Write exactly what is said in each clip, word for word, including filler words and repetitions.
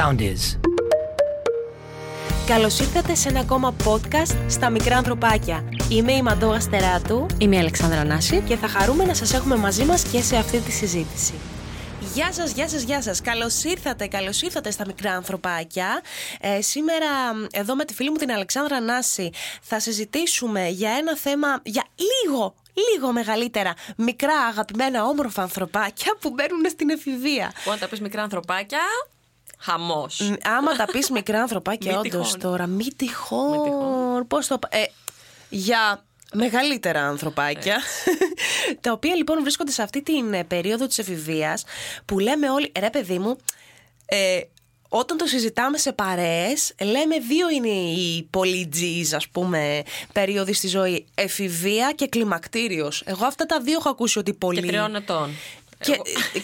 Soundis. Καλώς ήρθατε σε ένα ακόμα podcast στα μικρά ανθρωπάκια. Είμαι η Μαντώ Γαστεράτου. Είμαι η Αλεξάνδρα Νάση. Και θα χαρούμε να σας έχουμε μαζί μας και σε αυτή τη συζήτηση. Γεια σας, γεια σας, γεια σας. Καλώς ήρθατε, καλώς ήρθατε στα μικρά ανθρωπάκια. Ε, σήμερα εδώ με τη φίλη μου την Αλεξάνδρα Νάση θα συζητήσουμε για ένα θέμα για λίγο... λίγο μεγαλύτερα, μικρά, αγαπημένα, όμορφα ανθρωπάκια που μπαίνουν στην εφηβεία. Όταν τα πεις μικρά ανθρωπάκια, χαμός. Άμα τα πεις μικρά ανθρωπάκια, όντως τώρα, μη τυχόν. Μη τυχόν. Πώς το... Ε, για... μεγαλύτερα ανθρωπάκια, τα οποία λοιπόν βρίσκονται σε αυτή την περίοδο της εφηβείας που λέμε όλοι, ρε παιδί μου, ε, όταν το συζητάμε σε παρέες, λέμε δύο είναι οι πολύ τζις, ας πούμε, περίοδοι στη ζωή, εφηβεία και κλιμακτήριος. Εγώ αυτά τα δύο έχω ακούσει ότι πολύ. Και τριών ετών. Και,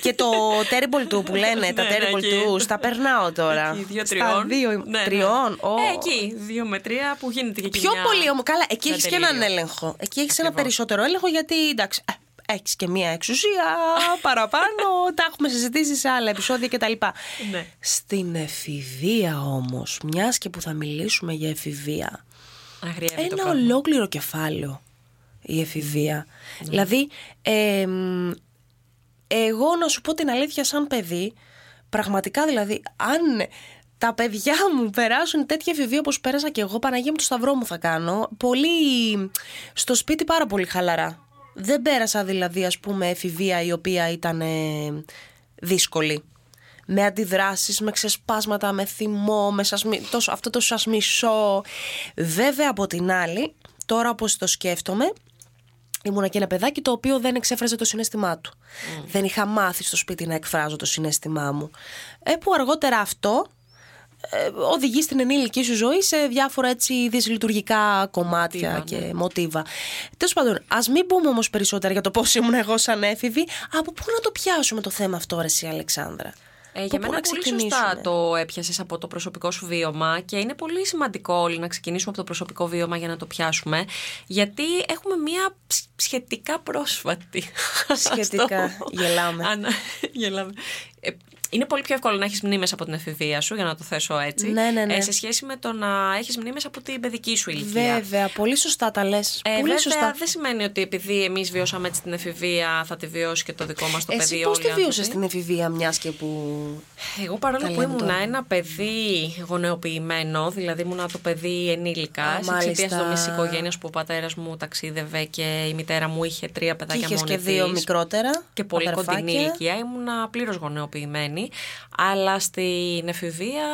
και το terrible two που λένε, τα terrible two, τα περνάω τώρα. Εκεί, δύο τριών. Δύο, ναι, τριών. Ναι. Oh. Ε, εκεί, δύο με τρία που γίνεται και εκεί. Πιο μια... πολύ όμως. Καλά, εκεί έχεις και έναν έλεγχο. Εκεί έχεις ένα περισσότερο έλεγχο γιατί εντάξει. Έχεις και μία εξουσία παραπάνω, τα έχουμε συζητήσει σε άλλα επεισόδια κτλ. Ναι. Στην εφηβεία όμως, μιας και που θα μιλήσουμε για εφηβεία, αγριεύει ένα ολόκληρο κεφάλαιο η εφηβεία. Ναι. Δηλαδή, ε, εγώ να σου πω την αλήθεια σαν παιδί, πραγματικά δηλαδή, αν... τα παιδιά μου περάσουν τέτοια εφηβεία όπως πέρασα και εγώ, Παναγία μου, το σταυρό μου θα κάνω. Πολύ στο σπίτι, πάρα πολύ χαλαρά. Δεν πέρασα δηλαδή, ας πούμε, εφηβεία η οποία ήταν ε, δύσκολη. Με αντιδράσεις, με ξεσπάσματα, με θυμό, με σασμι... τόσο, αυτό το σας μισώ. Βέβαια από την άλλη, τώρα όπως το σκέφτομαι, ήμουνα και ένα παιδάκι το οποίο δεν εξέφραζε το συναίσθημά του. Mm. Δεν είχα μάθει στο σπίτι να εκφράζω το συναίσθημά μου. Ε, που αργότερα αυτό... οδηγεί στην ενήλικη σου ζωή σε διάφορα έτσι δυσλειτουργικά κομμάτια μοτίβα, και ναι. μοτίβα. Τέλος πάντων, ας μην πούμε όμως περισσότερα για το πώς ήμουν εγώ σαν έφηβη. Από πού να το πιάσουμε το θέμα αυτό, ρε εσύ, Αλεξάνδρα? Ε, για μένα πολύ σωστά το έπιασες από το προσωπικό σου βίωμα και είναι πολύ σημαντικό όλοι να ξεκινήσουμε από το προσωπικό βίωμα για να το πιάσουμε, γιατί έχουμε μία σχετικά πρόσφατη. Σχετικά, γελάμε. Ανα... γελάμε. Ε, είναι πολύ πιο εύκολο να έχεις μνήμες από την εφηβεία σου, για να το θέσω έτσι, ναι, ναι, ναι. Ε, σε σχέση με το να έχεις μνήμες από την παιδική σου ηλικία. Βέβαια, πολύ σωστά τα λες. Ε, πολύ βέβαια, σωστά. Δεν σημαίνει ότι επειδή εμείς βιώσαμε έτσι την εφηβεία, θα τη βιώσει και το δικό μας το Εσύ παιδί. Εσύ πώς τη βιώσες την εφηβεία, μιας και που. Εγώ παρόλο που ήμουν ένα παιδί γονεοποιημένο, δηλαδή ήμουν το παιδί ενήλικα, εξαιτίας δομής οικογένειας που ο πατέρας μου ταξίδευε και η μητέρα μου είχε τρία παιδάκια μόνη της. Και δύο μικρότερα. Και πολύ κοντινή ηλικία, ήμουν πλήρως γονεοποιημένη. Αλλά στην εφηβεία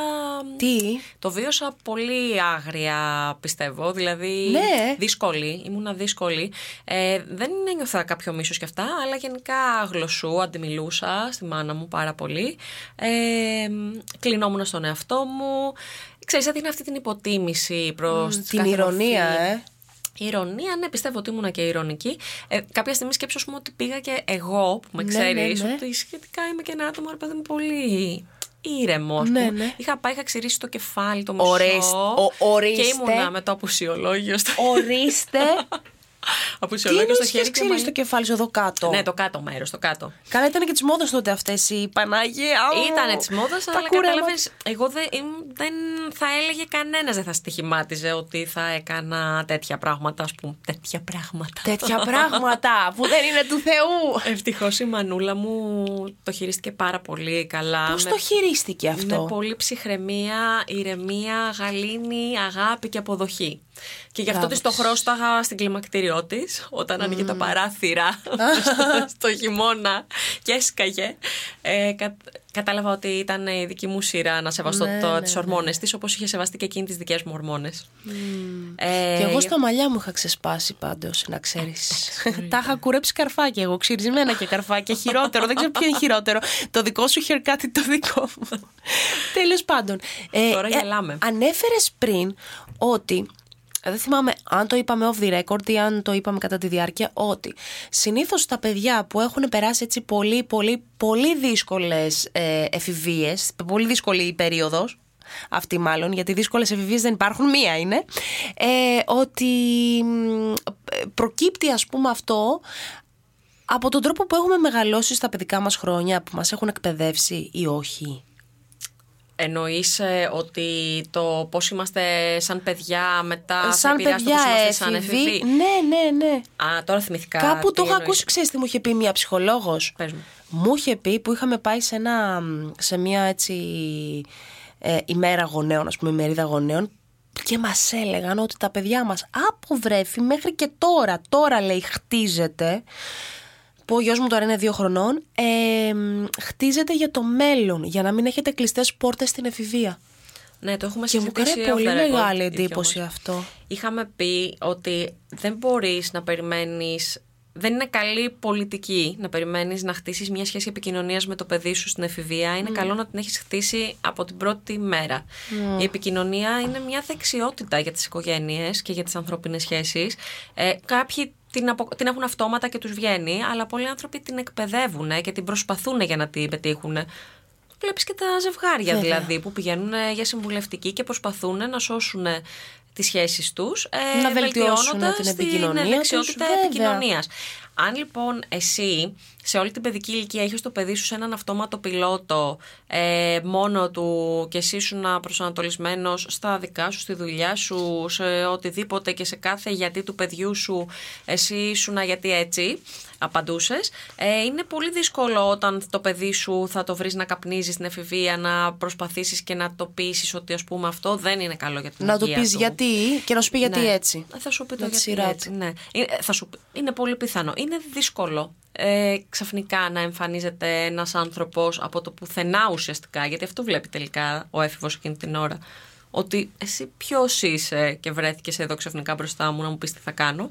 Τι? το βίωσα πολύ άγρια, πιστεύω. Δηλαδή ναι. δύσκολη, ήμουνα δύσκολη. ε, Δεν ένιωθα κάποιο μίσος και αυτά, αλλά γενικά γλωσσού, αντιμιλούσα στη μάνα μου πάρα πολύ. ε, Κλεινόμουν στον εαυτό μου. Ξέρεις, έδειχνα αυτή την υποτίμηση προς mm, την ηρωνία, ε. Η ηρωνία, ναι, πιστεύω ότι ήμουνα και ηρωνική. Ε, κάποια στιγμή σκέψω, ας πούμε, ότι πήγα και εγώ, που με ναι, ξέρεις, ναι, ναι. ότι σχετικά είμαι και ένα άτομο, ρε παιδί μου, πολύ ήρεμο. Ναι, ναι. Είχα πάει, είχα ξηρίσει το κεφάλι, το μισό. Ορίστε, ο, ορίστε. Και ήμουνα με το απουσιολόγιο. Στο... Ορίστε. Απουσιολόγιο στο χέρι. Ξηρίσει μαγει... το κεφάλι σου εδώ κάτω. Ναι, το κάτω μέρος, το κάτω. Καλά, ήταν και τη μόδα τότε αυτές οι Πανάγια. Ήταν τη μόδα, αλλά κατάλαβες. Εγώ δεν, δεν θα έλεγε κανένας, δεν θα στοιχημάτιζε ότι θα έκανα τέτοια πράγματα, ας πούμε. Τέτοια πράγματα. Τέτοια πράγματα που δεν είναι του Θεού. Ευτυχώς η μανούλα μου το χειρίστηκε πάρα πολύ καλά. Πώς με... το χειρίστηκε αυτό? Με πολύ ψυχραιμία, ηρεμία, γαλήνη, αγάπη και αποδοχή. Και γι' αυτό τη το χρώσταγα στην κλιμακτήριό τη, όταν mm. άνοιγε τα παράθυρα στο χειμώνα και έσκαγε. Ε, κα, κατάλαβα ότι ήταν η δική μου σειρά να σεβαστώ ναι, το, ναι, τις ορμόνες ναι. τη, όπως είχε σεβαστεί και εκείνη τις δικές μου ορμόνες. Mm. Ε, και εγώ στα μαλλιά μου είχα ξεσπάσει πάντως, να ξέρεις. Τα είχα κουρέψει καρφάκια εγώ, ξυρισμένα και καρφάκια. Χειρότερο, δεν ξέρω ποιο είναι χειρότερο. Το δικό σου haircut, το δικό μου. Τέλος πάντων. Ε, Τώρα γελάμε. Ε, ανέφερες πριν ότι. Δεν θυμάμαι αν το είπαμε off the record ή αν το είπαμε κατά τη διάρκεια, ότι συνήθως τα παιδιά που έχουν περάσει έτσι πολύ πολύ πολύ δύσκολες ε, εφηβείες, πολύ δύσκολη περίοδος αυτή μάλλον, γιατί δύσκολες εφηβείες δεν υπάρχουν, μία είναι, ε, ότι προκύπτει ας πούμε αυτό από τον τρόπο που έχουμε μεγαλώσει στα παιδικά μας χρόνια, που μας έχουν εκπαιδεύσει ή όχι. Εννοείς ότι το πώς είμαστε σαν παιδιά μετά σαν σε πειράζει το πώς είμαστε σαν εφηβοί. Ναι, ναι, ναι. Α, τώρα θυμηθήκα. Κάπου το είχα ακούσει, ξέρεις τι μου είχε πει μια ψυχολόγος. Πες μου. Μου είχε πει που είχαμε πάει σε, ένα, σε μια έτσι ε, ημέρα γονέων, ας πούμε, ημερίδα γονέων. Και μας έλεγαν ότι τα παιδιά μας από βρέφη μέχρι και τώρα, τώρα λέει χτίζεται... Ο γιος μου τώρα είναι δύο χρονών, ε, χτίζεται για το μέλλον, για να μην έχετε κλειστές πόρτες στην εφηβεία. Ναι, το έχουμε συζητήσει. Και μου κάνει πολύ μεγάλη εντύπωση αυτό. Είχαμε πει ότι δεν μπορείς να περιμένεις, δεν είναι καλή πολιτική να περιμένεις να χτίσεις μια σχέση επικοινωνίας με το παιδί σου στην εφηβεία. Είναι mm. καλό να την έχεις χτίσει από την πρώτη μέρα. Mm. Η επικοινωνία είναι μια δεξιότητα για τις οικογένειες και για τις ανθρώπινες σχέσεις. Ε, κάποιοι Την, απο... την έχουν αυτόματα και τους βγαίνει, αλλά πολλοί άνθρωποι την εκπαιδεύουν και την προσπαθούν για να την πετύχουν. Βλέπεις και τα ζευγάρια Φέρα. δηλαδή που πηγαίνουν για συμβουλευτική και προσπαθούν να σώσουν τις σχέσεις τους, να ε, βελτιώσουν την επικοινωνία, την δεξιότητα επικοινωνίας. Αν λοιπόν εσύ σε όλη την παιδική ηλικία έχεις το παιδί σου σε έναν αυτόματο πιλότο ε, μόνο του και εσύ ήσουν προσανατολισμένος στα δικά σου, στη δουλειά σου, σε οτιδήποτε και σε κάθε γιατί του παιδιού σου εσύ ήσουν γιατί έτσι απαντούσες, ε, είναι πολύ δύσκολο όταν το παιδί σου θα το βρεις να καπνίζει στην εφηβεία, να προσπαθήσεις και να το πείσεις ότι ας πούμε αυτό δεν είναι καλό για την υγεία του. Να το πεις γιατί και να σου πει γιατί ναι. έτσι. Θα σου πει το γιατί σειρά έτσι. Ναι. Θα σου... Είναι πολύ πιθανό. Είναι δύσκολο ε, ξαφνικά να εμφανίζεται ένας άνθρωπος από το πουθενά ουσιαστικά, γιατί αυτό βλέπει τελικά ο έφηβος εκείνη την ώρα. Ότι εσύ ποιος είσαι και βρέθηκες εδώ ξαφνικά μπροστά μου να μου πεις τι θα κάνω.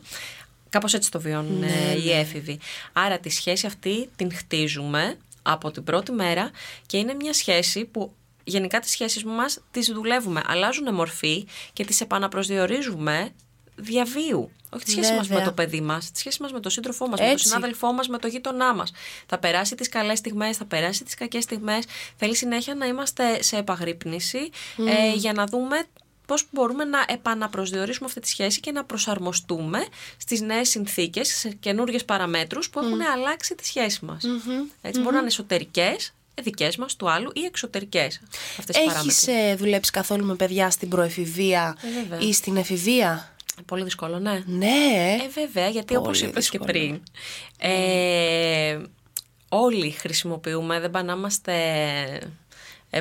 Κάπως έτσι το βιώνουν ναι, ε, οι έφηβοι. Άρα τη σχέση αυτή την χτίζουμε από την πρώτη μέρα και είναι μια σχέση που γενικά τις σχέσεις μας τις δουλεύουμε. Αλλάζουν μορφή και τις επαναπροσδιορίζουμε διαβίου. Όχι τη σχέση μας με το παιδί μας, τη σχέση μας με τον σύντροφό μας, έτσι. με τον συνάδελφό μας, με τον γείτονά μας. Θα περάσει τις καλές στιγμές, θα περάσει τις κακές στιγμές. Θέλει συνέχεια να είμαστε σε επαγρύπνηση mm. ε, για να δούμε πώς μπορούμε να επαναπροσδιορίσουμε αυτή τη σχέση και να προσαρμοστούμε στις νέες συνθήκες, σε καινούριες παραμέτρους που έχουν mm. αλλάξει τη σχέση μας. Mm-hmm. Έτσι mm-hmm. μπορούν να είναι εσωτερικές, δικές μας, του άλλου ή εξωτερικές αυτές οι παράμετρες. Έχεις δουλέψει καθόλου με παιδιά στην προεφηβεία ε, ή στην εφηβεία? Πολύ δύσκολο, ναι. Ναι. Ε, βέβαια, γιατί πολύ όπως είπες δύσκολο. και πριν, ε, όλοι χρησιμοποιούμε, δεν πάνε να είμαστε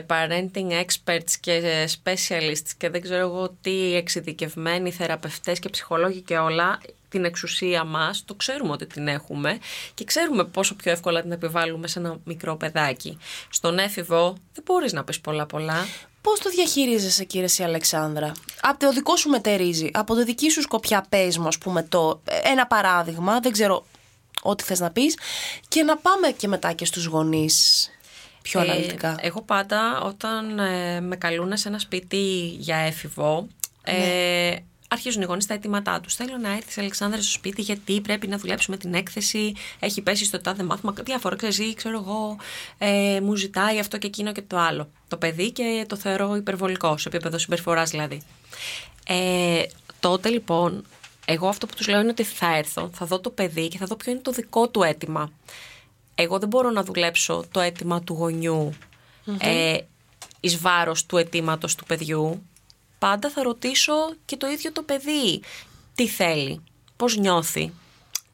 parenting experts και specialists και δεν ξέρω εγώ τι εξειδικευμένοι θεραπευτές και ψυχολόγοι και όλα, την εξουσία μας, το ξέρουμε ότι την έχουμε και ξέρουμε πόσο πιο εύκολα την επιβάλλουμε σε ένα μικρό παιδάκι. Στον έφηβο δεν μπορείς να πεις πολλά πολλά. Πώς το διαχειρίζεσαι, κύριε Σι Αλεξάνδρα? Από το δικό σου μετερίζει, από το δική σου σκοπιά πες μου, ας πούμε, το, ένα παράδειγμα, δεν ξέρω ό,τι θες να πεις και να πάμε και μετά και στους γονείς. Πιο αναλυτικά. Ε, εγώ πάντα όταν ε, με καλούν σε ένα σπίτι για έφηβο, ε, ναι. αρχίζουν οι γονείς τα αιτήματά τους. Θέλω να έρθεις, Αλεξάνδρα, στο σπίτι γιατί πρέπει να δουλέψουμε την έκθεση. Έχει πέσει στο τάδε μάθημα, διάφορα ξέρεις, ξέρω εγώ, ε, μου ζητάει αυτό και εκείνο και το άλλο. Το παιδί και το θεωρώ υπερβολικό, σε επίπεδο συμπεριφοράς δηλαδή. Ε, τότε λοιπόν, εγώ αυτό που τους λέω είναι ότι θα έρθω, θα δω το παιδί και θα δω ποιο είναι το δικό του αίτημα. Εγώ δεν μπορώ να δουλέψω το αίτημα του γονιού mm-hmm. ε, εις βάρος του αιτήματος του παιδιού. Πάντα θα ρωτήσω και το ίδιο το παιδί. Τι θέλει, πώς νιώθει,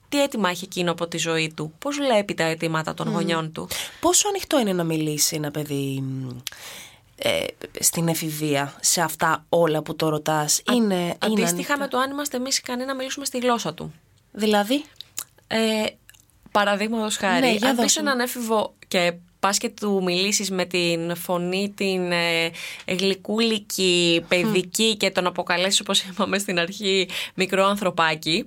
τι αίτημα έχει εκείνο από τη ζωή του, πώς βλέπει τα αιτήματα των mm. γονιών του. Πόσο ανοιχτό είναι να μιλήσει ένα παιδί ε, στην εφηβεία σε αυτά όλα που το ρωτάς? Α, είναι, είναι αντίστοιχα ανοιχτό με το αν είμαστε εμείς ικανοί να μιλήσουμε στη γλώσσα του. Δηλαδή... Ε, παραδείγματος χάρη, ναι, αν πεις έναν έφηβο και πας και του μιλήσεις με την φωνή την ε, γλυκούλικη, παιδική mm. και τον αποκαλέσεις, όπως είπαμε στην αρχή, μικρό ανθρωπάκι,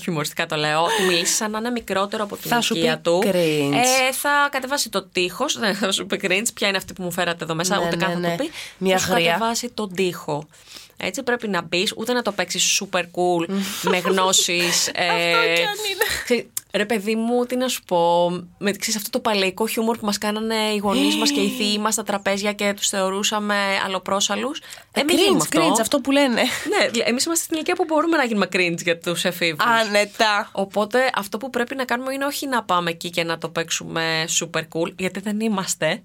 χιουμοριστικά το λέω, του μιλήσεις σαν να είναι μικρότερο από την ηλικία του, ε, θα κατεβάσει το τείχος, θα σου πει cringe, ποια είναι αυτή που μου φέρατε εδώ μέσα, ναι, ούτε ναι, καν θα ναι. το πει, Μια θα σου χρειά. κατεβάσει τον τείχο. Έτσι πρέπει να μπεις, ούτε να το παίξεις super cool με γνώσεις. Αυτό κι αν είναι. ρε παιδί μου, τι να σου πω, με ξέρεις, αυτό το παλαιικό χιούμορ που μας κάνανε οι γονείς μας και οι θείοι μας στα τραπέζια και τους θεωρούσαμε αλλοπρόσαλους. Cringe, αυτό που λένε. Ναι, εμείς είμαστε στην ηλικία που μπορούμε να γίνουμε cringe για τους εφήβους. Άνετα. Οπότε αυτό που πρέπει να κάνουμε είναι όχι να πάμε εκεί και να το παίξουμε super cool, γιατί δεν είμαστε.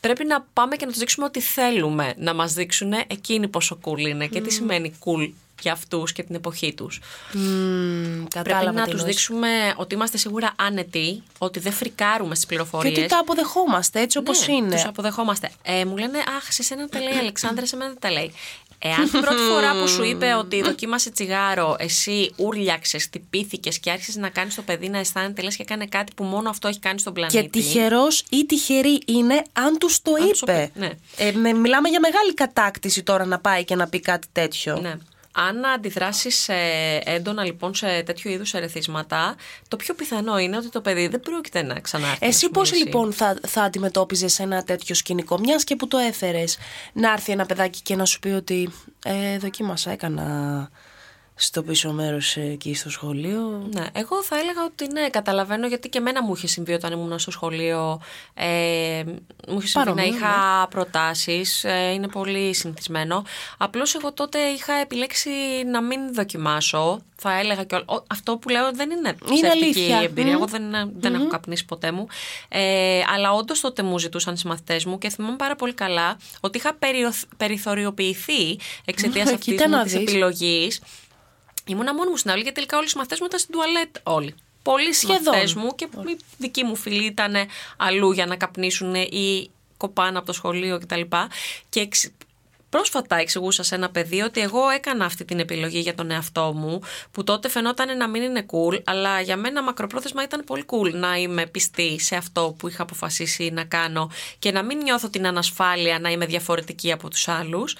Πρέπει να πάμε και να τους δείξουμε ότι θέλουμε να μας δείξουν εκείνοι πόσο cool είναι και τι σημαίνει cool για αυτούς και την εποχή τους. Mm, Πρέπει να τους δείξουμε ότι είμαστε σίγουρα άνετοι, ότι δεν φρικάρουμε στις πληροφορίες. Και ότι τα αποδεχόμαστε έτσι όπως ναι, είναι. Τους αποδεχόμαστε. Ε, μου λένε, αχ, σε σένα τα λέει, Αλεξάνδρα, σε μένα δεν τα λέει. Εάν την πρώτη φορά που σου είπε ότι δοκίμασε τσιγάρο, εσύ ούρλιαξες, χτυπήθηκες και άρχισες να κάνεις το παιδί να αισθάνεται λες και έκανε κάτι που μόνο αυτό έχει κάνει στον πλανήτη. Και τυχερός ή τυχερή είναι αν τους το αν είπε. Ναι. Ε, με, μιλάμε για μεγάλη κατάκτηση τώρα να πάει και να πει κάτι τέτοιο. Ναι. Αν αντιδράσεις έντονα λοιπόν σε τέτοιου είδους ερεθίσματα, το πιο πιθανό είναι ότι το παιδί δεν πρόκειται να ξανάρθει. Εσύ πώς λοιπόν θα, θα αντιμετώπιζες ένα τέτοιο σκηνικό, μιας και που το έφερες, να έρθει ένα παιδάκι και να σου πει ότι ε, δοκίμασα, έκανα στο πίσω μέρος εκεί στο σχολείο. Ναι, εγώ θα έλεγα ότι ναι, καταλαβαίνω, γιατί και εμένα μου είχε συμβεί όταν ήμουν στο σχολείο. Ε, μου είχε συμβεί να είχα προτάσεις, ε, είναι πολύ συνηθισμένο. Απλώς εγώ τότε είχα επιλέξει να μην δοκιμάσω. Θα έλεγα και ό, αυτό που λέω δεν είναι ψεύτικη εμπειρία. Mm. Εγώ δεν, δεν mm. έχω καπνίσει ποτέ μου. Ε, αλλά όντως τότε μου ζητούσαν οι συμμαθητές μου και θυμάμαι πάρα πολύ καλά ότι είχα περιοθ, περιθωριοποιηθεί εξαιτίας αυτής της επιλογής. Ήμουνα μόνη μου στην αυλή και τελικά όλοι οι συμμαθητές μου ήταν στην τουαλέτα. Όλοι. Πολλοί συμμαθητές μου και οι δικοί μου φίλοι ήταν αλλού για να καπνίσουν ή κοπάνε από το σχολείο κτλ. Και εξ... πρόσφατα εξηγούσα σε ένα παιδί ότι εγώ έκανα αυτή την επιλογή για τον εαυτό μου, που τότε φαινόταν να μην είναι cool, αλλά για μένα μακροπρόθεσμα ήταν πολύ cool να είμαι πιστή σε αυτό που είχα αποφασίσει να κάνω και να μην νιώθω την ανασφάλεια να είμαι διαφορετική από τους άλλους.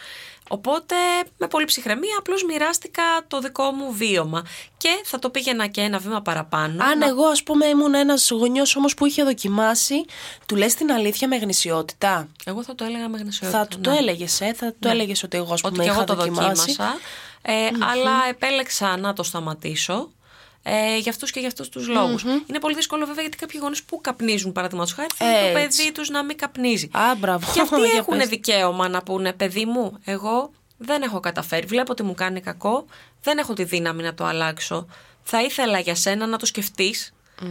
Οπότε με πολύ ψυχραιμία απλώς μοιράστηκα το δικό μου βίωμα και θα το πήγαινα και ένα βήμα παραπάνω. Αν να... εγώ ας πούμε ήμουν ένας γονιός όμως που είχε δοκιμάσει, του λες την αλήθεια με γνησιότητα. Εγώ θα το έλεγα με γνησιότητα. Θα του ναι. το έλεγες, ε, θα ναι. το έλεγες ότι εγώ ας πούμε ότι είχα το δοκιμάσει. Δοκίμασα, ε, mm-hmm. αλλά επέλεξα να το σταματήσω. Ε, για αυτούς και για αυτούς τους λόγους. Mm-hmm. Είναι πολύ δύσκολο βέβαια, γιατί κάποιοι γονείς που καπνίζουν, παραδείγματος χάρη, θέλουν το παιδί τους να μην καπνίζει. Α, μπράβο. Και αυτοί έχουν δικαίωμα να πούνε, παιδί μου, εγώ δεν έχω καταφέρει. Βλέπω ότι μου κάνει κακό, δεν έχω τη δύναμη να το αλλάξω. Θα ήθελα για σένα να το σκεφτείς. Mm.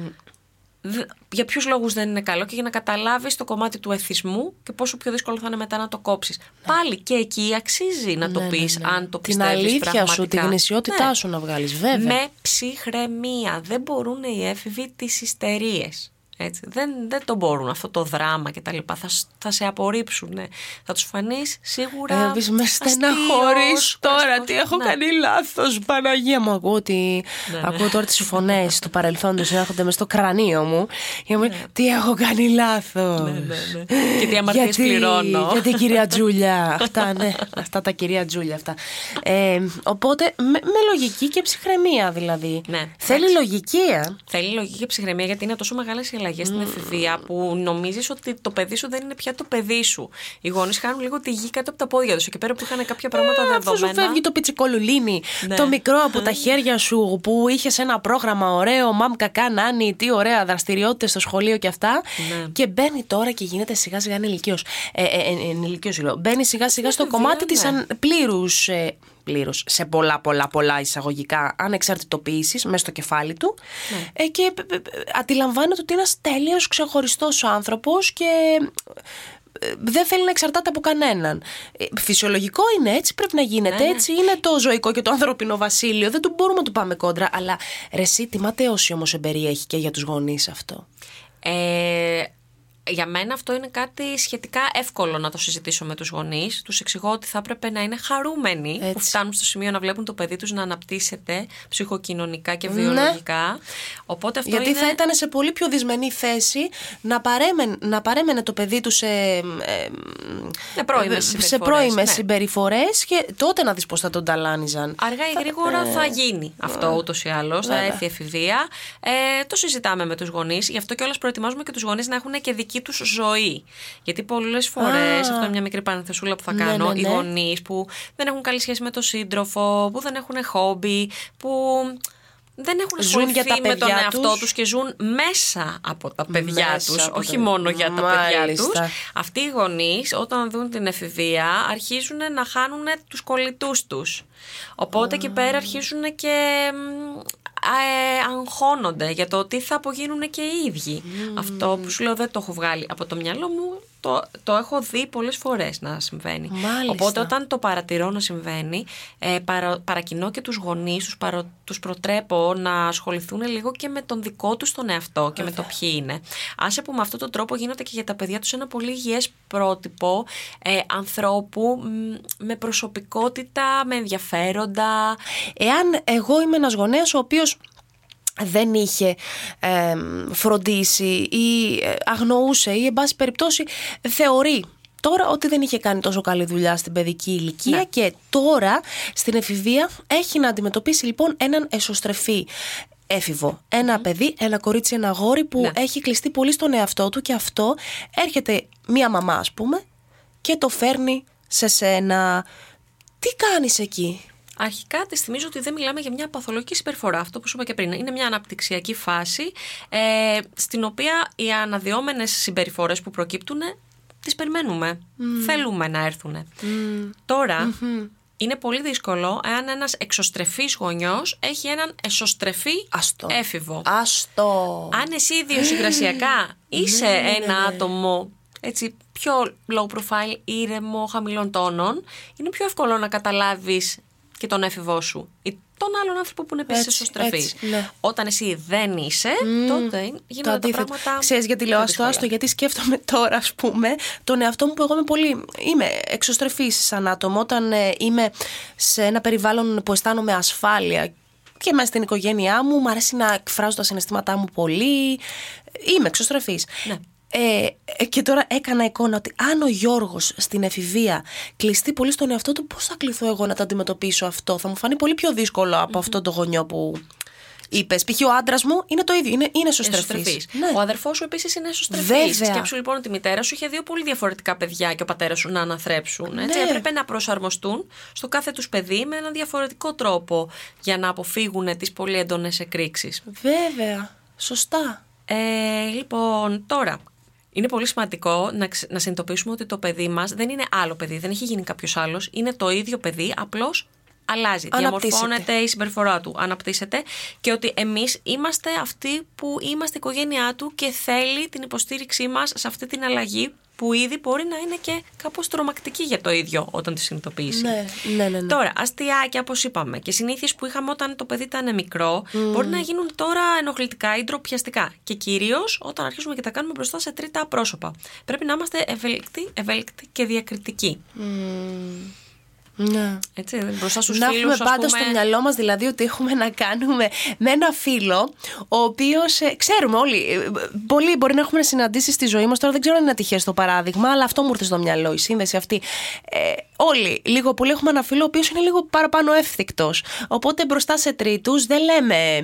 Για ποιους λόγους δεν είναι καλό και για να καταλάβεις το κομμάτι του εθισμού και πόσο πιο δύσκολο θα είναι μετά να το κόψεις. Ναι. Πάλι και εκεί αξίζει να ναι, το πεις, ναι, ναι. αν το πιστεύεις πραγματικά. Την αλήθεια σου, την γνησιότητά ναι. σου να βγάλεις, βέβαια. Με ψυχραιμία. Δεν μπορούν οι έφηβοι τις ιστερίες. Έτσι. Δεν, δεν το μπορούν αυτό το δράμα και τα λοιπά. Θα, θα σε απορρίψουν. Ναι. Θα τους φανείς σίγουρα. Ε, με στεναχωρείς τώρα. Πώς, τι πώς, έχω ναι. κάνει λάθος, Παναγία μου. Ακούω, ότι... ναι, ακούω ναι. τώρα τις φωνές του παρελθόντος να έρχονται μες στο κρανίο μου. Και μου ναι. τι έχω κάνει λάθος. Ναι, ναι, ναι. Και τι αμαρτίες πληρώνω. Γιατί κυρία Τζούλια. Αυτά, ναι. αυτά τα κυρία Τζούλια. Αυτά. Ε, οπότε με, με λογική και ψυχραιμία δηλαδή. Ναι. Θέλει ναι. λογική. Θέλει λογική και ψυχραιμία, γιατί είναι τόσο μεγάλη συλλαγή. Στην εφηβεία που νομίζεις ότι το παιδί σου δεν είναι πια το παιδί σου. Οι γονείς χάνουν λίγο τη γη κάτω από τα πόδια τους. Εκεί πέρα που είχαν κάποια πράγματα ε, δεδομένα. Αφού σου φεύγει το πιτσικολουλίνι, ναι. το μικρό από τα χέρια σου που είχες ένα πρόγραμμα ωραίο, μαμ κακά, νάνι, τι ωραία δραστηριότητες στο σχολείο και αυτά. Ναι. Και μπαίνει τώρα και γίνεται σιγά σιγά ενηλικίος. Ε, ε, ε, ενηλικίος μπαίνει σιγά σιγά στο κομμάτι της πλήρους. Ε, πλήρως, σε πολλά πολλά πολλά εισαγωγικά ανεξαρτητοποίησης μέσα στο κεφάλι του ναι. και αντιλαμβάνεται ότι είναι ένας τέλειος ξεχωριστός άνθρωπος και δεν θέλει να εξαρτάται από κανέναν. Φυσιολογικό είναι, έτσι πρέπει να γίνεται, ναι, έτσι ναι. είναι το ζωικό και το ανθρωπινό βασίλειο, δεν του μπορούμε να του πάμε κόντρα, αλλά ρε εσύ τι ματαιώσει όμως εμπεριέχει και για τους γονείς αυτό. Ε... Για μένα αυτό είναι κάτι σχετικά εύκολο να το συζητήσω με τους γονείς. Τους εξηγώ ότι θα έπρεπε να είναι χαρούμενοι έτσι. Που φτάνουν στο σημείο να βλέπουν το παιδί τους να αναπτύσσεται ψυχοκοινωνικά και βιολογικά. Ναι. Οπότε αυτό γιατί είναι... θα ήταν σε πολύ πιο δυσμενή θέση να, παρέμεν, να παρέμενε το παιδί του σε, ε, σε πρώιμες ναι. συμπεριφορές και τότε να δεις πώς θα τον ταλάνιζαν. Αργά ή γρήγορα ε... θα γίνει αυτό ούτως ή άλλως, θα έρθει η εφηβεία. Ε, το συζητάμε με τους γονείς, γι' αυτό κιόλας προετοιμάζουμε και τους γονείς να έχουν και δική τους ζωή. Γιατί πολλές φορές, αυτό είναι μια μικρή παρενθεσούλα που θα κάνω, ναι, ναι, ναι. οι γονείς που δεν έχουν καλή σχέση με τον σύντροφο, που δεν έχουν χόμπι, που δεν έχουν ασχοληθεί με τον εαυτό τους και ζουν μέσα από τα παιδιά μέσα τους, όχι το... μόνο για τα Μάλιστα. παιδιά τους. Αυτοί οι γονείς όταν δουν την εφηβεία αρχίζουν να χάνουν τους κολλητούς τους. Οπότε εκεί mm. πέρα αρχίζουν και ε, αγχώνονται για το τι θα απογίνουν και οι ίδιοι. Mm. Αυτό που σου λέω δεν το έχω βγάλει από το μυαλό μου. Το, το έχω δει πολλές φορές να συμβαίνει. Μάλιστα. Οπότε όταν το παρατηρώ να συμβαίνει, ε, παρα, παρακινώ και τους γονείς, τους, παρο, τους προτρέπω να ασχοληθούν λίγο και με τον δικό τους τον εαυτό και Βέβαια. με το ποιοι είναι. Άσε που με αυτόν τον τρόπο γίνεται και για τα παιδιά τους ένα πολύ υγιές πρότυπο ε, ανθρώπου με προσωπικότητα, με ενδιαφέροντα. Εάν εγώ είμαι ένας γονέας ο οποίος δεν είχε ε, φροντίσει ή αγνοούσε ή εν πάση περιπτώσει θεωρεί τώρα ότι δεν είχε κάνει τόσο καλή δουλειά στην παιδική ηλικία ναι. και τώρα στην εφηβεία έχει να αντιμετωπίσει λοιπόν έναν εσωστρεφή έφηβο, ένα mm. παιδί, ένα κορίτσι, ένα αγόρι που ναι. έχει κλειστεί πολύ στον εαυτό του και αυτό έρχεται μία μαμά ας πούμε και το φέρνει σε σένα. Τι κάνεις εκεί? Αρχικά τη θυμίζω ότι δεν μιλάμε για μια παθολογική συμπεριφορά. Αυτό που σου είπα και πριν. Είναι μια αναπτυξιακή φάση ε, στην οποία οι αναδυόμενες συμπεριφορές που προκύπτουν τις περιμένουμε. Mm. Θέλουμε να έρθουν. Mm. Τώρα mm-hmm. είναι πολύ δύσκολο εάν ένας εξωστρεφής γονιός έχει έναν εσωστρεφή Αστό. έφηβο. Αστό. Αν εσύ ιδιοσυγκρασιακά είσαι ναι, ναι, ναι. ένα άτομο έτσι, πιο low profile, ήρεμο, χαμηλών τόνων, είναι πιο εύκολο να καταλάβεις και τον έφηβό σου ή τον άλλον άνθρωπο που είναι επίσης εσωστρεφής. Ναι. Όταν εσύ δεν είσαι, mm, τότε γίνονται τα πράγματα. Ξέρεις γιατί λέω άστο, άστο, γιατί σκέφτομαι τώρα, ας πούμε, τον εαυτό μου που εγώ είμαι πολύ. Είμαι εξωστρεφής σαν άτομο. Όταν ε, είμαι σε ένα περιβάλλον που αισθάνομαι ασφάλεια και μέσα στην οικογένειά μου, μου αρέσει να εκφράζω τα συναισθήματά μου πολύ. Είμαι εξωστρεφής. Ναι. Ε, και τώρα έκανα εικόνα ότι αν ο Γιώργος στην εφηβεία κλειστεί πολύ στον εαυτό του, πώς θα κληθώ εγώ να το αντιμετωπίσω αυτό? Θα μου φανεί πολύ πιο δύσκολο από mm-hmm. αυτό το γονιό που είπες. Π.χ. ο άντρας μου είναι το ίδιο, είναι, είναι εσωστρεφής. Ναι. Ο αδερφός σου επίσης είναι εσωστρεφής. Σκέψου λοιπόν ότι η μητέρα σου είχε δύο πολύ διαφορετικά παιδιά και ο πατέρας σου να αναθρέψουν. Ναι. Έτσι, έπρεπε να προσαρμοστούν στο κάθε τους παιδί με έναν διαφορετικό τρόπο για να αποφύγουν τις πολύ έντονες εκρήξεις. Βέβαια. Σωστά. Ε, λοιπόν, τώρα. Είναι πολύ σημαντικό να, ξε... να συνειδητοποιήσουμε ότι το παιδί μας δεν είναι άλλο παιδί, δεν έχει γίνει κάποιος άλλος, είναι το ίδιο παιδί, απλώς αλλάζει, διαμορφώνεται η συμπεριφορά του, αναπτύσσεται και ότι εμείς είμαστε αυτοί που είμαστε η οικογένειά του και θέλει την υποστήριξή μας σε αυτή την αλλαγή που ήδη μπορεί να είναι και κάπως τρομακτική για το ίδιο όταν τη συνειδητοποιήσει. Ναι, ναι, ναι, ναι. Τώρα, αστιάκια, όπως είπαμε, και συνήθειες που είχαμε όταν το παιδί ήταν μικρό, mm. μπορεί να γίνουν τώρα ενοχλητικά ή ντροπιαστικά. Και κυρίως όταν αρχίζουμε και τα κάνουμε μπροστά σε τρίτα πρόσωπα. Πρέπει να είμαστε ευέλικτοι, ευέλικτοι και διακριτικοί. Mm. Ναι. Έτσι, μπροστά στους να φίλους, έχουμε πάντα πούμε... στο μυαλό μας δηλαδή ότι έχουμε να κάνουμε με ένα φίλο ο οποίος ε, ξέρουμε όλοι ε, πολλοί μπορεί να έχουμε συναντήσει στη ζωή μας. Τώρα δεν ξέρω αν είναι ατυχές το παράδειγμα, αλλά αυτό μου ήρθε στο μυαλό η σύνδεση αυτή. ε, Όλοι λίγο πολύ έχουμε ένα φίλο ο οποίος είναι λίγο παραπάνω εύθυκτος. Οπότε μπροστά σε τρίτους δεν λέμε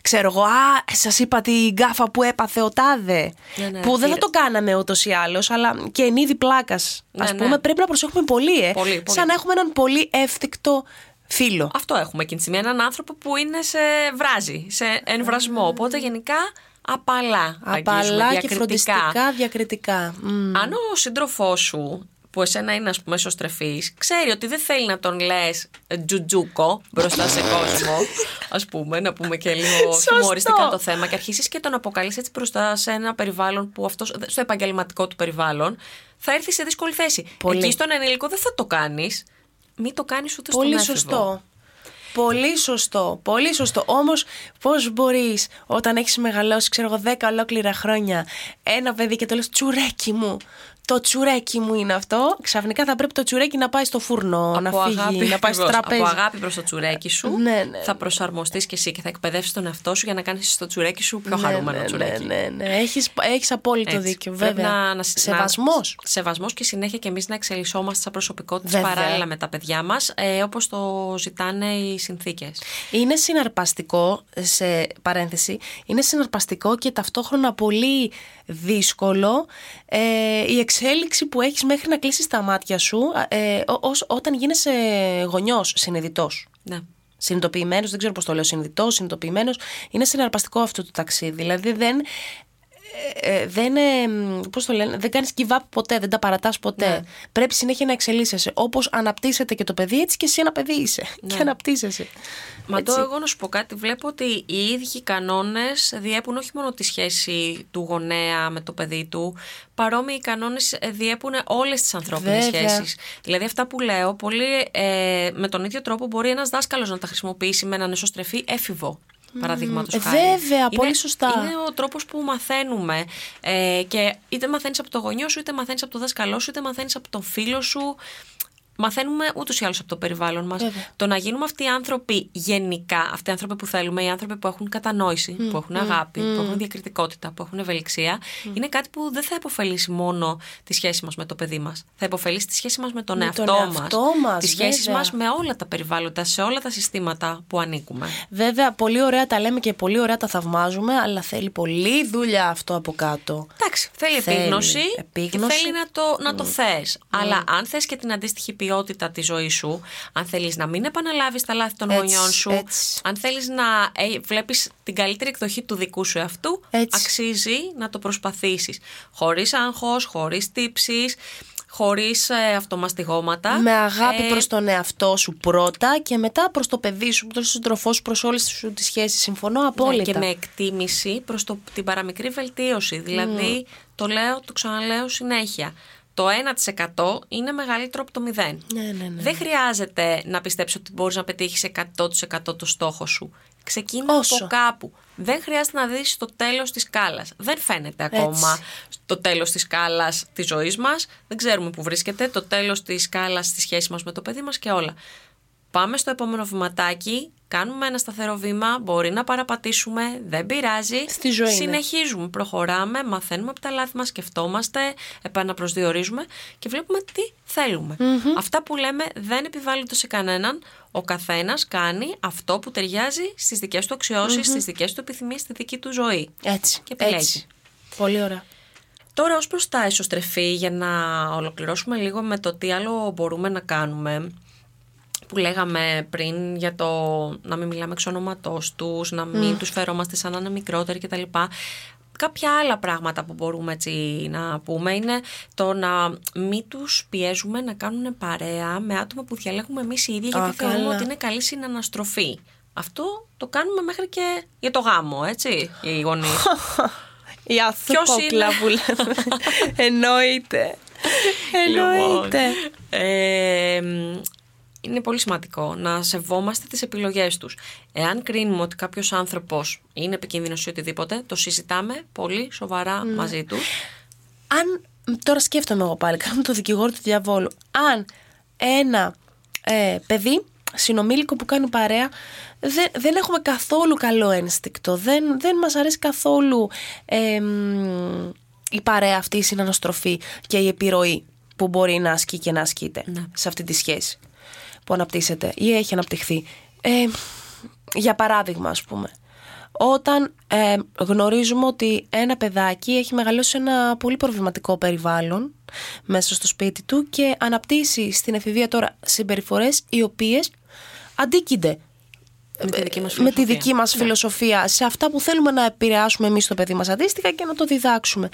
ξέρω εγώ, α, σας είπα την γκάφα που έπαθε ο τάδε, ναι, ναι, που δεν θα το κάναμε ούτως ή άλλως, αλλά και εν είδη πλάκας, ας ναι, πούμε, ναι. πρέπει να προσέχουμε πολύ, ε, πολύ, πολύ. Σαν να έχουμε έναν πολύ εύθυκτο φίλο. Αυτό έχουμε εκείνη τη στιγμή. Έναν άνθρωπο που είναι σε βράζει, σε εμβρασμό. Οπότε γενικά απαλά. Απαλά και φροντιστικά, διακριτικά. Mm. Αν ο σύντροφός σου, που εσένα είναι ας πούμε εσωστρεφής, ξέρει ότι δεν θέλει να τον λες τζουτζούκο μπροστά σε κόσμο, ας πούμε, να πούμε και λίγο χιουμοριστικά το θέμα, και αρχίσεις και τον αποκαλείς έτσι μπροστά σε ένα περιβάλλον που αυτός, στο επαγγελματικό του περιβάλλον, θα έρθει σε δύσκολη θέση. Πολύ. Εκεί στον ενήλικο δεν θα το κάνεις. Μην το κάνεις ούτε στον έφηβο. Πολύ σωστό. Πολύ σωστό, πολύ σωστό. Όμως πώς μπορείς όταν έχεις μεγαλώσει, ξέρω εγώ, δέκα ολόκληρα χρόνια, ένα παιδί και το λες τσουρέκι μου. Το τσουρέκι μου είναι αυτό. Ξαφνικά θα πρέπει το τσουρέκι να πάει στο φούρνο, από να φύγει, αγάπη, να πάει στο τραπέζι. Από αγάπη προς το τσουρέκι σου, ναι, ναι, ναι. θα προσαρμοστείς και εσύ και θα εκπαιδεύσεις τον εαυτό σου για να κάνεις το τσουρέκι σου πιο ναι, χαρούμενο ναι, τσουρέκι. Ναι, ναι, ναι. Έχεις, έχεις απόλυτο Έτσι. δίκιο, βέβαια. Να, σεβασμός. Να, σεβασμός και συνέχεια και εμείς να εξελισσόμαστε σαν προσωπικότητες παράλληλα με τα παιδιά μας, ε, όπως το ζητάνε οι συνθήκες. Είναι συναρπαστικό, σε παρένθεση, είναι συναρπαστικό και ταυτόχρονα πολύ δύσκολο ε, η εξέλιξη που έχεις μέχρι να κλείσεις τα μάτια σου ε, ό, ό, όταν γίνεσαι γονιός συνειδητός. Ναι. συνειδητοποιημένος, δεν ξέρω πώς το λέω, συνειδητός, συνειδητοποιημένος, είναι συναρπαστικό αυτό το ταξίδι. Δηλαδή δεν, ε, δεν, ε, πώς το λένε, δεν κάνεις give up ποτέ, δεν τα παρατάς ποτέ. Ναι. Πρέπει συνέχεια να εξελίσσεσαι. Όπως αναπτύσσεται και το παιδί, έτσι και εσύ ένα παιδί είσαι. Ναι. Και αναπτύσσεσαι. Μαντώ, εγώ να σου πω κάτι. Βλέπω ότι οι ίδιοι κανόνες διέπουν όχι μόνο τη σχέση του γονέα με το παιδί του. Παρόμοιοι κανόνες διέπουν όλες τις ανθρώπινες σχέσεις. Δηλαδή, αυτά που λέω, πολύ, ε, με τον ίδιο τρόπο μπορεί ένας δάσκαλος να τα χρησιμοποιήσει με έναν εσωστρεφή έφηβο. Παραδείγματος mm. χάρη. Βέβαια, είναι, πολύ σωστά. Είναι ο τρόπος που μαθαίνουμε. Ε, και είτε μαθαίνεις από το γονιό σου, είτε μαθαίνεις από το δάσκαλό σου, είτε μαθαίνεις από τον φίλο σου. Μαθαίνουμε ούτως ή άλλως από το περιβάλλον μας. Βέβαια. Το να γίνουμε αυτοί οι άνθρωποι γενικά, αυτοί οι άνθρωποι που θέλουμε, οι άνθρωποι που έχουν κατανόηση, mm. που έχουν αγάπη, mm. που έχουν διακριτικότητα, που έχουν ευελιξία, mm. είναι κάτι που δεν θα επωφελήσει μόνο τη σχέση μας με το παιδί μας. Θα επωφελήσει τη σχέση μας με τον με εαυτό, τον εαυτό μας, τις σχέσεις μας με όλα τα περιβάλλοντα, σε όλα τα συστήματα που ανήκουμε. Βέβαια, πολύ ωραία τα λέμε και πολύ ωραία τα θαυμάζουμε, αλλά θέλει πολλή δουλειά αυτό από κάτω. Εντάξει, θέλει, θέλει επίγνωση, επίγνωση και θέλει να το, να το mm. θες. Mm. Αλλά αν θες και την αντίστοιχη ποιότητα. Ποιότητα τη ζωή σου, αν θέλεις να μην επαναλάβεις τα λάθη των έτσι, γονιών σου, έτσι. Αν θέλεις να ε, βλέπεις την καλύτερη εκδοχή του δικού σου εαυτού, έτσι. Αξίζει να το προσπαθήσεις. Χωρίς άγχος, χωρίς τύψεις, χωρίς ε, αυτομαστιγώματα. Με αγάπη ε... προς τον εαυτό σου πρώτα και μετά προς το παιδί σου, προς τον σύντροφό σου, προς όλες σου τις σχέσεις. Συμφωνώ απόλυτα. Ναι, και με εκτίμηση προς το, την παραμικρή βελτίωση. Δηλαδή, mm. το λέω, το ξαναλέω συνέχεια. Το ένα τοις εκατό είναι μεγαλύτερο από το μηδέν. Ναι, ναι, ναι. Δεν χρειάζεται να πιστέψεις ότι μπορείς να πετύχεις εκατό τοις εκατό το στόχο σου. Ξεκίνα Όσο. από κάπου. Δεν χρειάζεται να δεις το τέλος της σκάλας. Δεν φαίνεται ακόμα Έτσι. το τέλος της σκάλας της ζωής μας. Δεν ξέρουμε που βρίσκεται. Το τέλος της σκάλας στη σχέση μας με το παιδί μας και όλα. Πάμε στο επόμενο βηματάκι. Κάνουμε ένα σταθερό βήμα. Μπορεί να παραπατήσουμε. Δεν πειράζει. Στη ζωή συνεχίζουμε. Είναι. Προχωράμε. Μαθαίνουμε από τα λάθη μας. Σκεφτόμαστε. Επαναπροσδιορίζουμε. Και βλέπουμε τι θέλουμε. Mm-hmm. Αυτά που λέμε δεν επιβάλλονται σε κανέναν. Ο καθένας κάνει αυτό που ταιριάζει στις δικές του αξιώσεις, mm-hmm. στις δικές του επιθυμίες, στη δική του ζωή. Έτσι. Και επιλέγει. Έτσι. Πολύ ωραία. Τώρα, ως προς τα εσωστρεφή, για να ολοκληρώσουμε λίγο με το τι άλλο μπορούμε να κάνουμε. Που λέγαμε πριν για το να μην μιλάμε εξ ονόματός τους, να μην mm. τους φερόμαστε σαν να είναι μικρότεροι κτλ. Κάποια άλλα πράγματα που μπορούμε έτσι να πούμε είναι το να μην τους πιέζουμε να κάνουν παρέα με άτομα που διαλέγουμε εμείς οι ίδιοι, γιατί θεωρούμε ότι είναι καλή συναναστροφή. Αυτό το κάνουμε μέχρι και για το γάμο, έτσι, οι γονείς. Η αθώπακλα που λέμε. Εννοείται. Εννοείται. Είναι πολύ σημαντικό να σεβόμαστε τις επιλογές τους. Εάν κρίνουμε ότι κάποιος άνθρωπος είναι επικίνδυνος ή οτιδήποτε, το συζητάμε πολύ σοβαρά mm. μαζί τους. Αν, τώρα σκέφτομαι εγώ πάλι, κάνω το δικηγόρο του διαβόλου. Αν ένα ε, παιδί, συνομήλικο που κάνει παρέα, δεν, δεν έχουμε καθόλου καλό ένστικτο, δεν, δεν μας αρέσει καθόλου ε, η παρέα αυτή, η συναναστροφή και η επιρροή που μπορεί να ασκεί και να ασκείται ναι. σε αυτή τη σχέση. Που αναπτύσσεται ή έχει αναπτυχθεί. Ε, για παράδειγμα, ας πούμε, όταν ε, γνωρίζουμε ότι ένα παιδάκι έχει μεγαλώσει σε ένα πολύ προβληματικό περιβάλλον μέσα στο σπίτι του και αναπτύσσει στην εφηβεία τώρα συμπεριφορές οι οποίες αντίκυνται με τη δική μας φιλοσοφία, δική μας φιλοσοφία ναι. σε αυτά που θέλουμε να επηρεάσουμε εμείς το παιδί μας αντίστοιχα και να το διδάξουμε.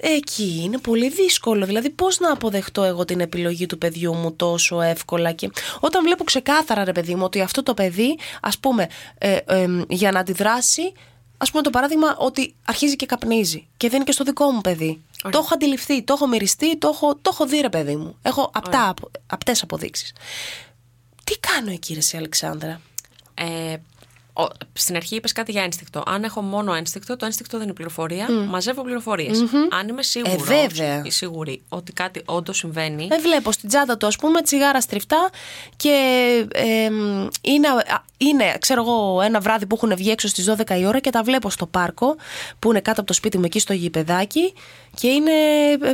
Εκεί είναι πολύ δύσκολο. Δηλαδή, πώς να αποδεχτώ εγώ την επιλογή του παιδιού μου τόσο εύκολα. Και όταν βλέπω ξεκάθαρα, ρε παιδί μου, ότι αυτό το παιδί, ας πούμε, ε, ε, για να αντιδράσει, ας πούμε το παράδειγμα ότι αρχίζει και καπνίζει. Και δεν είναι και στο δικό μου παιδί. Ωραία. Το έχω αντιληφθεί, το έχω μυριστεί, το έχω, το έχω δει, ρε παιδί μου. Έχω απτά, απτές αποδείξεις. Τι κάνω εκεί, ρε σε Αλεξάνδρα? Ε... Στην αρχή είπες κάτι για ένστικτο. Αν έχω μόνο ένστικτο, το ένστικτο δεν είναι πληροφορία. Mm. Μαζεύω πληροφορίες. Mm-hmm. Αν είμαι σίγουρος ε, ή σίγουρη ότι κάτι όντως συμβαίνει. Δεν βλέπω στην τσάντα του, ας πούμε, τσιγάρα στριφτά και ε, ε, είναι, είναι, ξέρω εγώ, ένα βράδυ που έχουν βγει έξω στις δώδεκα η ώρα και τα βλέπω στο πάρκο που είναι κάτω από το σπίτι μου, εκεί στο γηπεδάκι και είναι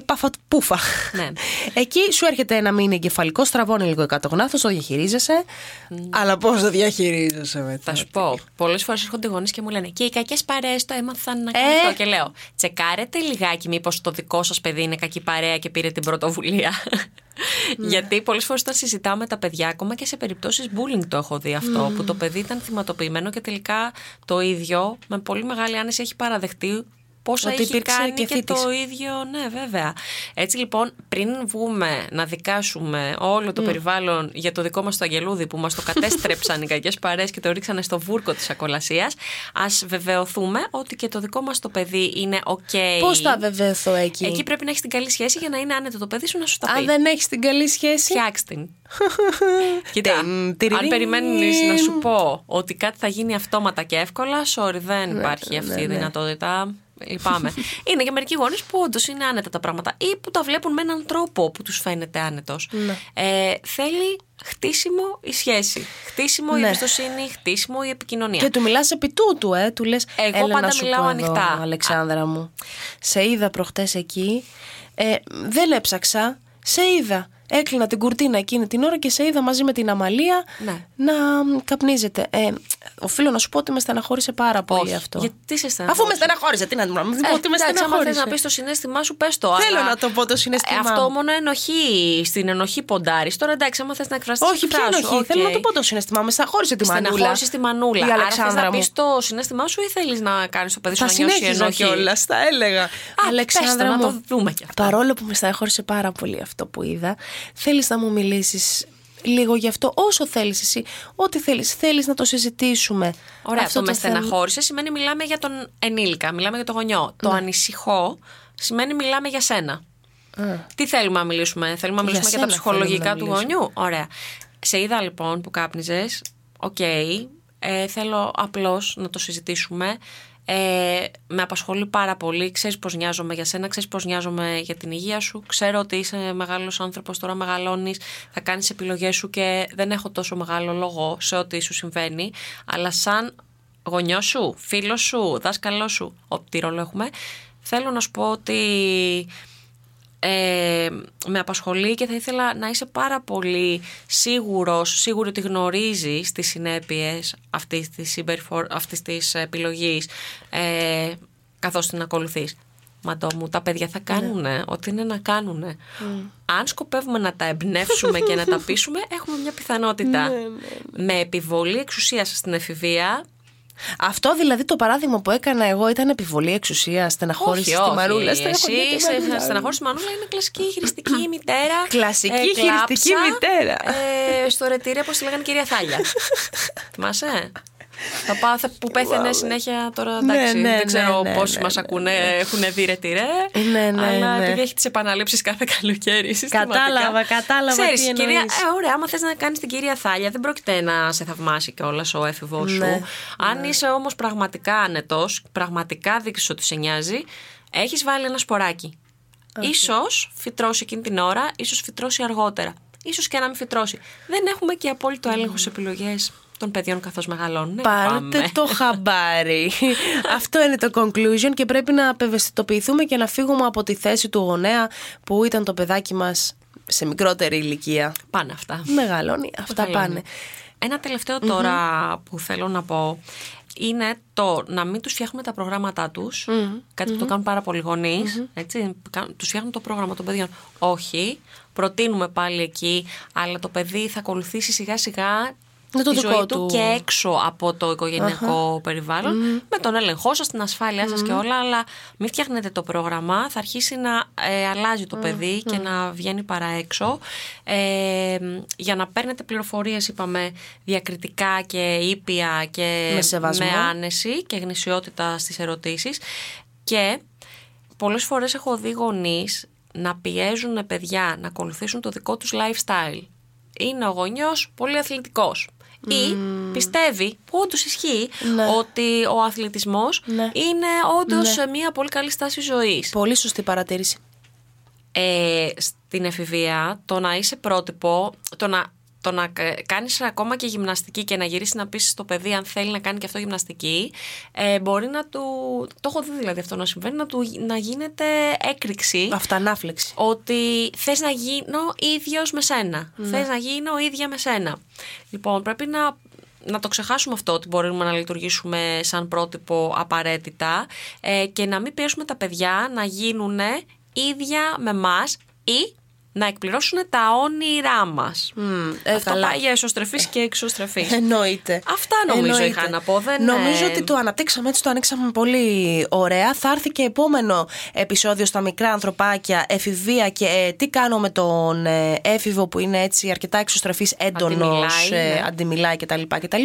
πάφα πούφα. Ναι. Εκεί σου έρχεται ένα μήνυμα εγκεφαλικό, στραβώνει λίγο εκατογνάθος, το διαχειρίζεσαι. Mm. Αλλά πώς το διαχειρίζεσαι μετά? Θα σου πω. Πολλές φορές έρχονται οι γονείς και μου λένε και οι κακές παρέες το έμαθαν να κάνουν αυτό. Και λέω, τσεκάρετε λιγάκι μήπως το δικό σας παιδί είναι κακή παρέα και πήρε την πρωτοβουλία. Γιατί πολλές φορές όταν συζητάω με τα παιδιά, ακόμα και σε περιπτώσεις bullying το έχω δει αυτό, που το παιδί ήταν θυματοποιημένο και τελικά το ίδιο με πολύ μεγάλη άνεση έχει παραδεχτεί πόσα ότι έχει κάνει και, και το ίδιο. Ναι, βέβαια. Έτσι λοιπόν, πριν βγούμε να δικάσουμε όλο το mm. περιβάλλον για το δικό μας το αγγελούδι που μας το κατέστρεψαν οι κακές παρέες και το ρίξανε στο βούρκο της ακολασίας, ας βεβαιωθούμε ότι και το δικό μας το παιδί είναι ok. Πώς θα βεβαιωθώ εκεί? Εκεί πρέπει να έχεις την καλή σχέση για να είναι άνετο το παιδί σου να σου τα πει. Αν δεν έχεις την καλή σχέση, φτιάξ' την. Κοίτα, αν περιμένεις να σου πω ότι κάτι θα γίνει αυτόματα και εύκολα, sorry, δεν υπάρχει αυτή η δυνατότητα. Λυπάμαι. Είναι και μερικοί γονείς που όντως είναι άνετα τα πράγματα ή που τα βλέπουν με έναν τρόπο που τους φαίνεται άνετος. Ναι. Ε, θέλει χτίσιμο η σχέση. Χτίσιμο ναι. η εμπιστοσύνη, χτίσιμο η επικοινωνία. Και του μιλάς επί τούτου, ε. Του λες, εγώ έλα πάντα να σου μιλάω πω ανοιχτά. Εδώ, Αλεξάνδρα μου, σε είδα προχτές εκεί. Ε, δεν έψαξα. Σε είδα. Έκλεινα την κουρτίνα εκείνη την ώρα και σε είδα μαζί με την Αμαλία ναι. να καπνίζεται. Ε, οφείλω να σου πω ότι με στεναχώρησε πάρα πολύ. Όχι, αυτό. Γιατί σε στεναχώρησε? Αφού με στεναχώρησε, τι να μου πει, ότι με στεναχώρησε. Αν θε να πει το συνέστημά σου, πε το. Θέλω αλλά... να το πω το συνέστημά μου. Ε, αυτό μόνο ενοχή. Στην ενοχή ποντάρει. Τώρα εντάξει, άμα θε να εκφραστεί. Όχι, ποια ενοχή. Okay. Θέλω να το πω το συνέστημά μου. Με στεναχώρησε τη μανούλα. Στεναχώρησε τη μανούλα. Άρα θε να πει το συνέστημά σου ή θέλει να κάνει το παιδί σου να νιώσει ενοχή? Τα έλεγα. Αλεξάνδρα μου, παρόλο που με στεναχώρησε πάρα πολύ αυτό που είδα, θέλεις να μου μιλήσεις λίγο γι' αυτό, όσο θέλεις εσύ, ό,τι θέλεις, θέλεις να το συζητήσουμε? Ωραία, αυτό το με στεναχώρησε σημαίνει μιλάμε για τον ενήλικα, μιλάμε για τον γονιό. Mm. Το ανησυχώ σημαίνει μιλάμε για σένα. Mm. Τι θέλουμε να μιλήσουμε? Θέλουμε να μιλήσουμε για, για τα ψυχολογικά του γονιού. Ωραία. Σε είδα λοιπόν που κάπνιζες. Οκ, okay. ε, θέλω απλώς να το συζητήσουμε. Ε, με απασχολεί πάρα πολύ. Ξέρεις πως νοιάζομαι για σένα, ξέρεις πως νοιάζομαι για την υγεία σου. Ξέρω ότι είσαι μεγάλος άνθρωπος, τώρα μεγαλώνεις, θα κάνεις επιλογές σου και δεν έχω τόσο μεγάλο λόγο σε ό,τι σου συμβαίνει. Αλλά σαν γονιό σου, φίλο σου, δάσκαλό σου, ό,τι ρόλο έχουμε, θέλω να σου πω ότι Ε, με απασχολεί και θα ήθελα να είσαι πάρα πολύ σίγουρος, σίγουρη ότι γνωρίζεις τις συνέπειες αυτής της, συμπεριφορ... αυτής της επιλογής ε, καθώς την ακολουθείς. Μαντώ μου, τα παιδιά θα κάνουνε ναι. ό,τι είναι να κάνουνε. Mm. Αν σκοπεύουμε να τα εμπνεύσουμε και να τα πείσουμε, έχουμε μια πιθανότητα. Ναι, ναι, ναι. Με επιβολή εξουσίας στην εφηβεία. Αυτό δηλαδή το παράδειγμα που έκανα εγώ ήταν επιβολή εξουσίας, στεναχώρηση στη μανούλα. Εσύ, στεναχώρηση στη μανούλα είναι κλασική χειριστική μητέρα. Κλασική ε, χειριστική κλάψα, μητέρα. Ε, στο ρετήρι, όπως τη λέγανε κυρία Θάλια. Θυμάσαι? Θα πάθε που πέθαινε wow. συνέχεια τώρα, εντάξει, ναι, ναι, δεν ξέρω ναι, ναι, πόσοι ναι, μας ακούνε, ναι, ναι. έχουν δει ρετυρέ, ναι, ναι, αλλά ναι. επειδή έχει τις επαναλήψεις κάθε καλοκαίρι συστηματικά. Κατάλαβα, κατάλαβα. Ξέρεις, τι εννοείς. Κυρία, ε, ωραία, άμα θες να κάνεις την κυρία Θάλια, δεν πρόκειται να σε θαυμάσει κιόλας ο έφηβός ναι, σου. Ναι. Αν είσαι όμως πραγματικά άνετος, πραγματικά δείξεις ότι σε νοιάζει, έχεις βάλει ένα σποράκι. Okay. Ίσως φυτρώσει εκείνη την ώρα, ίσως φυτρώσει αργότερα. Ίσως και να μην φυτρώσει. Δεν έχουμε και απόλυτο έλεγχο στις επιλογές των παιδιών καθώς μεγαλώνουν. Πάρτε Πάμε. το χαμπάρι. Αυτό είναι το conclusion και πρέπει να απευαισθητοποιηθούμε και να φύγουμε από τη θέση του γονέα που ήταν το παιδάκι μας σε μικρότερη ηλικία. Πάνε αυτά. Μεγαλώνει. Αυτά Μεγαλώνει. πάνε. Ένα τελευταίο τώρα mm-hmm. που θέλω να πω είναι το να μην τους φτιάχνουμε τα προγράμματά τους. Mm-hmm. Κάτι που mm-hmm. το κάνουν πάρα πολλοί γονείς. Mm-hmm. Έτσι, τους φτιάχνουν το πρόγραμμα των παιδιών. Όχι. Προτείνουμε πάλι εκεί, αλλά το παιδί θα ακολουθήσει σιγά σιγά τη το ζωή του, του και έξω από το οικογενειακό Αχα. περιβάλλον, mm. με τον έλεγχό σας, την ασφάλειά σας mm. και όλα, αλλά μην φτιάχνετε το πρόγραμμα, θα αρχίσει να ε, αλλάζει το mm. παιδί mm. και να βγαίνει παρά έξω. Ε, για να παίρνετε πληροφορίες, είπαμε, διακριτικά και ήπια και με, σεβασμό. με άνεση και γνησιότητα στις ερωτήσεις. Και πολλές φορές έχω δει γονείς να πιέζουν παιδιά να ακολουθήσουν το δικό τους lifestyle. Είναι ο γονιός πολύ αθλητικός mm. ή πιστεύει, που όντως ισχύει, ναι. ότι ο αθλητισμός ναι. είναι όντως ναι. μια πολύ καλή στάση ζωής. Πολύ σωστή παρατήρηση. Ε, στην εφηβεία το να είσαι πρότυπο, το να, το να κάνεις ακόμα και γυμναστική και να γυρίσεις να πεις στο παιδί αν θέλει να κάνει και αυτό γυμναστική, ε, μπορεί να του, το έχω δει δηλαδή αυτό να συμβαίνει, να, του, να γίνεται έκρηξη. Αυτανάφλεξη. Ότι θες να γίνω ίδιος με σένα. Mm. Θες να γίνω ίδια με σένα. Λοιπόν, πρέπει να, να το ξεχάσουμε αυτό, ότι μπορούμε να λειτουργήσουμε σαν πρότυπο απαραίτητα ε, και να μην πιέσουμε τα παιδιά να γίνουν ίδια με μας ή να εκπληρώσουν τα όνειρά μας. Mm, ε, Αυτά καλά. Πάει για εσωστρεφείς και εξωστρεφείς. Ε, εννοείται. Αυτά νομίζω εννοείται. είχα να πω. Δεν νομίζω ε... ότι το αναπτύξαμε έτσι, το ανοίξαμε πολύ ωραία. Θα έρθει και επόμενο επεισόδιο στα μικρά ανθρωπάκια, εφηβεία και ε, τι κάνω με τον ε, έφηβο που είναι έτσι αρκετά εξωστρεφής, έντονος, ε, ναι. αντιμιλάει κτλ. κτλ.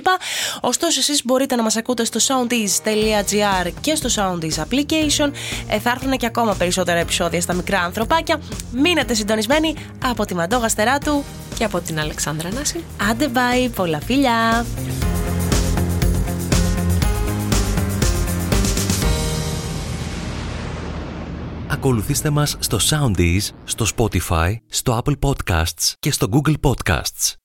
Ωστόσο, εσείς μπορείτε να μας ακούτε στο soundis τελεία τζι άρ και στο soundis application. Ε, θα έρθουν και ακόμα περισσότερα επεισόδια στα μικρά ανθρωπάκια. Μείνετε συντονισμένοι. Από τη Μαντώ Γαστεράτου και από την Αλεξάνδρα Νάση. Άντε μπάι, πολλά φιλιά! Ακολουθήστε μας στο Soundees, στο Spotify, στο Apple Podcasts και στο Google Podcasts.